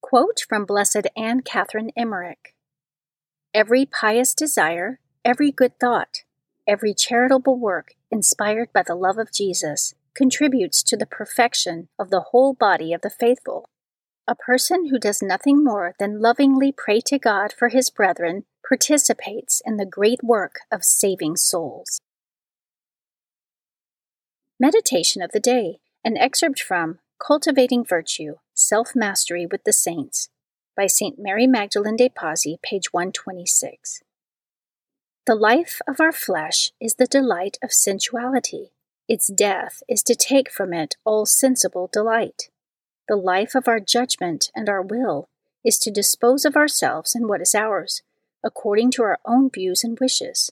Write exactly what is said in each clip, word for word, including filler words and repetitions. Quote from Blessed Anne Catherine Emmerich. Every pious desire, every good thought, every charitable work inspired by the love of Jesus contributes to the perfection of the whole body of the faithful. A person who does nothing more than lovingly pray to God for his brethren participates in the great work of saving souls. Meditation of the Day, an excerpt from Cultivating Virtue, Self-Mastery with the Saints, by Saint Mary Magdalene de Pazzi, page one twenty-six. The life of our flesh is the delight of sensuality. Its death is to take from it all sensible delight. The life of our judgment and our will is to dispose of ourselves and what is ours, according to our own views and wishes.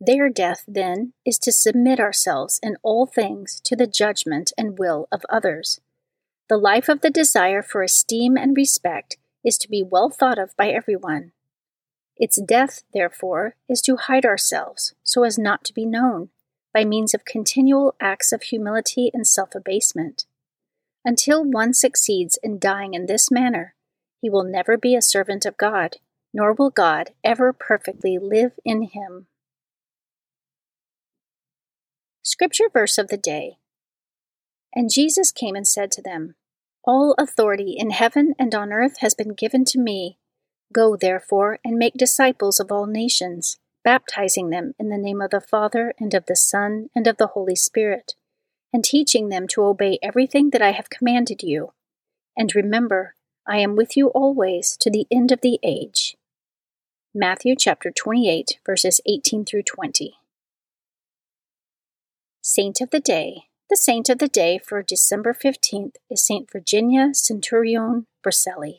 Their death, then, is to submit ourselves in all things to the judgment and will of others. The life of the desire for esteem and respect is to be well thought of by everyone. Its death, therefore, is to hide ourselves, so as not to be known, by means of continual acts of humility and self-abasement. Until one succeeds in dying in this manner, he will never be a servant of God, nor will God ever perfectly live in him. Scripture verse of the day. And Jesus came and said to them, All authority in heaven and on earth has been given to me. Go, therefore, and make disciples of all nations, baptizing them in the name of the Father, and of the Son, and of the Holy Spirit, and teaching them to obey everything that I have commanded you. And remember, I am with you always to the end of the age. Matthew chapter twenty-eight, verses eighteen through twenty. Saint of the Day. The saint of the day for December fifteenth is Saint Virginia Centurione Bracelli.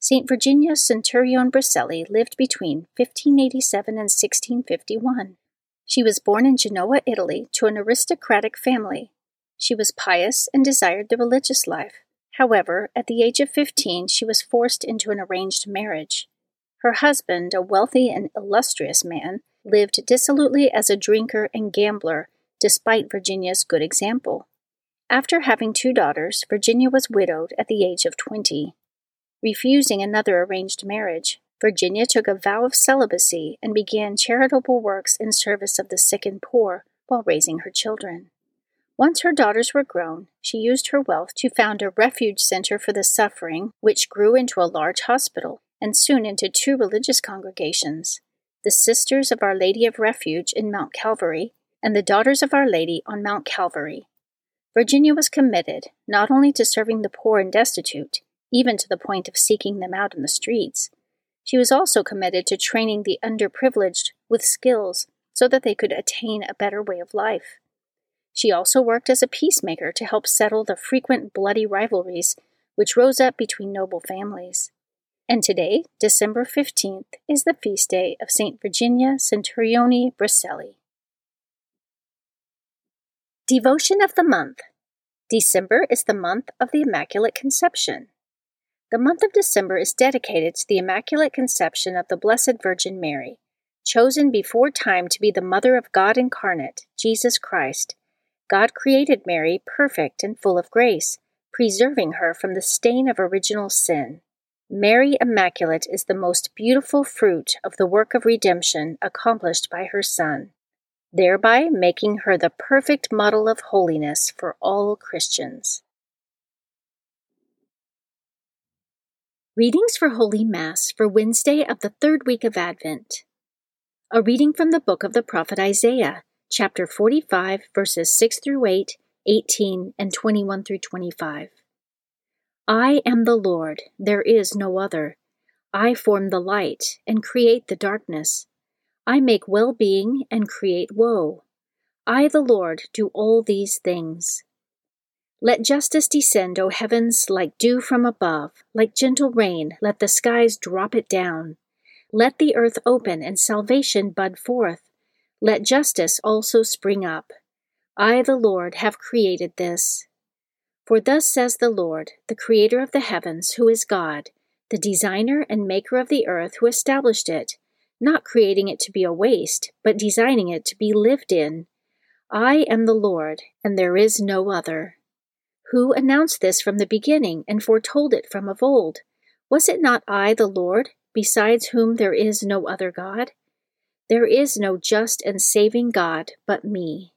Saint Virginia Centurione Bracelli lived between fifteen eighty-seven and sixteen fifty-one. She was born in Genoa, Italy, to an aristocratic family. She was pious and desired the religious life. However, at the age of fifteen, she was forced into an arranged marriage. Her husband, a wealthy and illustrious man, lived dissolutely as a drinker and gambler, despite Virginia's good example. After having two daughters, Virginia was widowed at the age of twenty. Refusing another arranged marriage, Virginia took a vow of celibacy and began charitable works in service of the sick and poor while raising her children. Once her daughters were grown, she used her wealth to found a refuge center for the suffering, which grew into a large hospital and soon into two religious congregations, the Sisters of Our Lady of Refuge in Mount Calvary, and the Daughters of Our Lady on Mount Calvary. Virginia was committed not only to serving the poor and destitute, even to the point of seeking them out in the streets. She was also committed to training the underprivileged with skills so that they could attain a better way of life. She also worked as a peacemaker to help settle the frequent bloody rivalries which rose up between noble families. And today, December fifteenth, is the feast day of Saint Virginia Centurione Bracelli. Devotion of the Month. December is the month of the Immaculate Conception. The month of December is dedicated to the Immaculate Conception of the Blessed Virgin Mary, chosen before time to be the Mother of God incarnate, Jesus Christ. God created Mary perfect and full of grace, preserving her from the stain of original sin. Mary Immaculate is the most beautiful fruit of the work of redemption accomplished by her Son, thereby making her the perfect model of holiness for all Christians. Readings for Holy Mass for Wednesday of the third week of Advent. A reading from the book of the prophet Isaiah, chapter forty-five, verses six through eight, eighteen, and twenty-one through twenty-five. I am the Lord, there is no other. I form the light and create the darkness. I make well-being and create woe. I, the Lord, do all these things. Let justice descend, O heavens, like dew from above. Like gentle rain, let the skies drop it down. Let the earth open and salvation bud forth. Let justice also spring up. I, the Lord, have created this. For thus says the Lord, the Creator of the heavens, who is God, the designer and maker of the earth, who established it, not creating it to be a waste, but designing it to be lived in. I am the Lord, and there is no other. Who announced this from the beginning and foretold it from of old? Was it not I, the Lord, besides whom there is no other God? There is no just and saving God but me.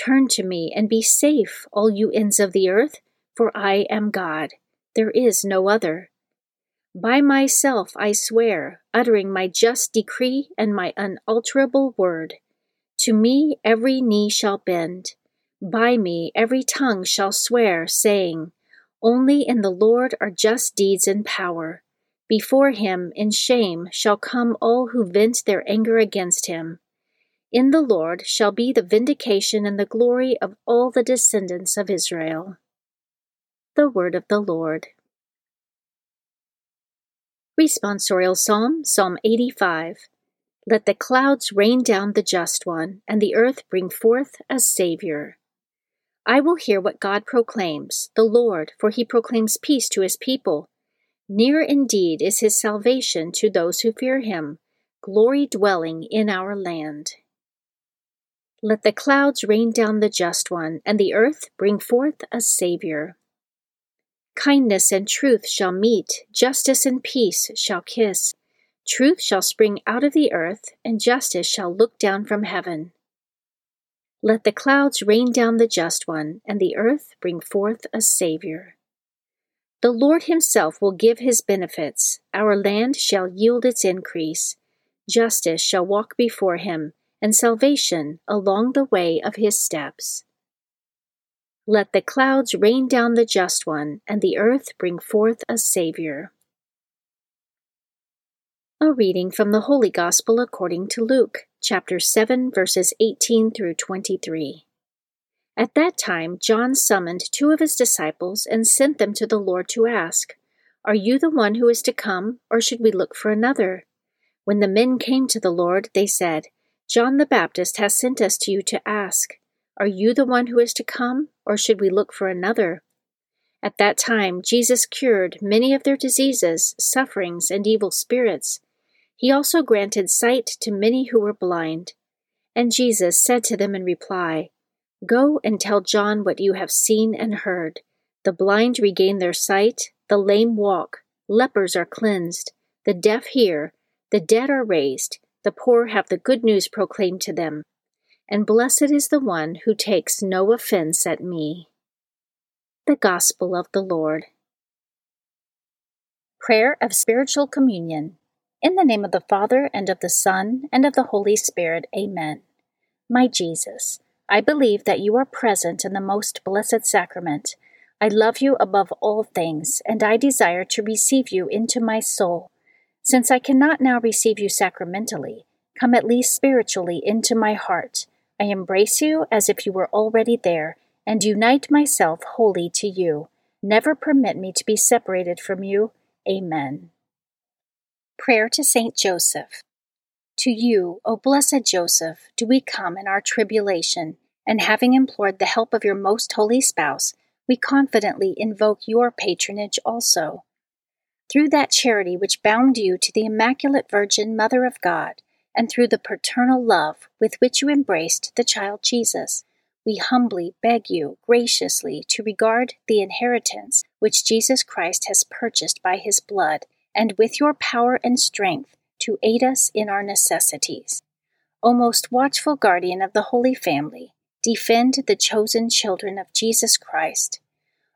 Turn to me and be safe, all you ends of the earth, for I am God. There is no other. By myself I swear, uttering my just decree and my unalterable word. To me every knee shall bend. By me every tongue shall swear, saying, Only in the Lord are just deeds and power. Before him in shame shall come all who vent their anger against him. In the Lord shall be the vindication and the glory of all the descendants of Israel. The word of the Lord. Responsorial Psalm, Psalm eighty-five. Let the clouds rain down the just one, and the earth bring forth a Savior. I will hear what God proclaims, the Lord, for he proclaims peace to his people. Near indeed is his salvation to those who fear him, glory dwelling in our land. Let the clouds rain down the just one, and the earth bring forth a Savior. Kindness and truth shall meet, justice and peace shall kiss. Truth shall spring out of the earth, and justice shall look down from heaven. Let the clouds rain down the just one, and the earth bring forth a Savior. The Lord himself will give his benefits. Our land shall yield its increase. Justice shall walk before him, and salvation along the way of his steps. Let the clouds rain down the just one, and the earth bring forth a Savior. A reading from the Holy Gospel according to Luke, chapter seven, verses eighteen through twenty-three. At that time, John summoned two of his disciples and sent them to the Lord to ask, Are you the one who is to come, or should we look for another? When the men came to the Lord, they said, John the Baptist has sent us to you to ask, Are you the one who is to come, or should we look for another? At that time, Jesus cured many of their diseases, sufferings, and evil spirits. He also granted sight to many who were blind. And Jesus said to them in reply, Go and tell John what you have seen and heard. The blind regain their sight, the lame walk, lepers are cleansed, the deaf hear, the dead are raised, the poor have the good news proclaimed to them. And blessed is the one who takes no offense at me. The Gospel of the Lord. Prayer of Spiritual Communion. In the name of the Father, and of the Son, and of the Holy Spirit, Amen. My Jesus, I believe that you are present in the most blessed sacrament. I love you above all things, and I desire to receive you into my soul. Since I cannot now receive you sacramentally, come at least spiritually into my heart. I embrace you as if you were already there, and unite myself wholly to you. Never permit me to be separated from you. Amen. Prayer to Saint Joseph. To you, O blessed Joseph, do we come in our tribulation, and having implored the help of your most holy spouse, we confidently invoke your patronage also. Through that charity which bound you to the Immaculate Virgin Mother of God, and through the paternal love with which you embraced the child Jesus, we humbly beg you graciously to regard the inheritance which Jesus Christ has purchased by his blood, and with your power and strength to aid us in our necessities. O most watchful guardian of the Holy Family, defend the chosen children of Jesus Christ.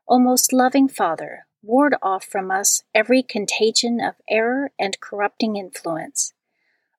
O most loving Father, ward off from us every contagion of error and corrupting influence.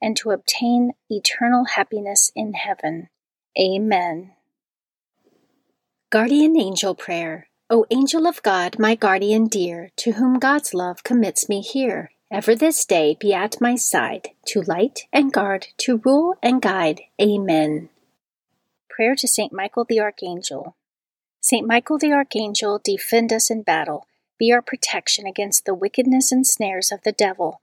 and to obtain eternal happiness in heaven. Amen. Guardian Angel Prayer. O angel of God, my guardian dear, to whom God's love commits me here, ever this day be at my side, to light and guard, to rule and guide. Amen. Prayer to Saint Michael the Archangel. Saint Michael the Archangel, defend us in battle. Be our protection against the wickedness and snares of the devil.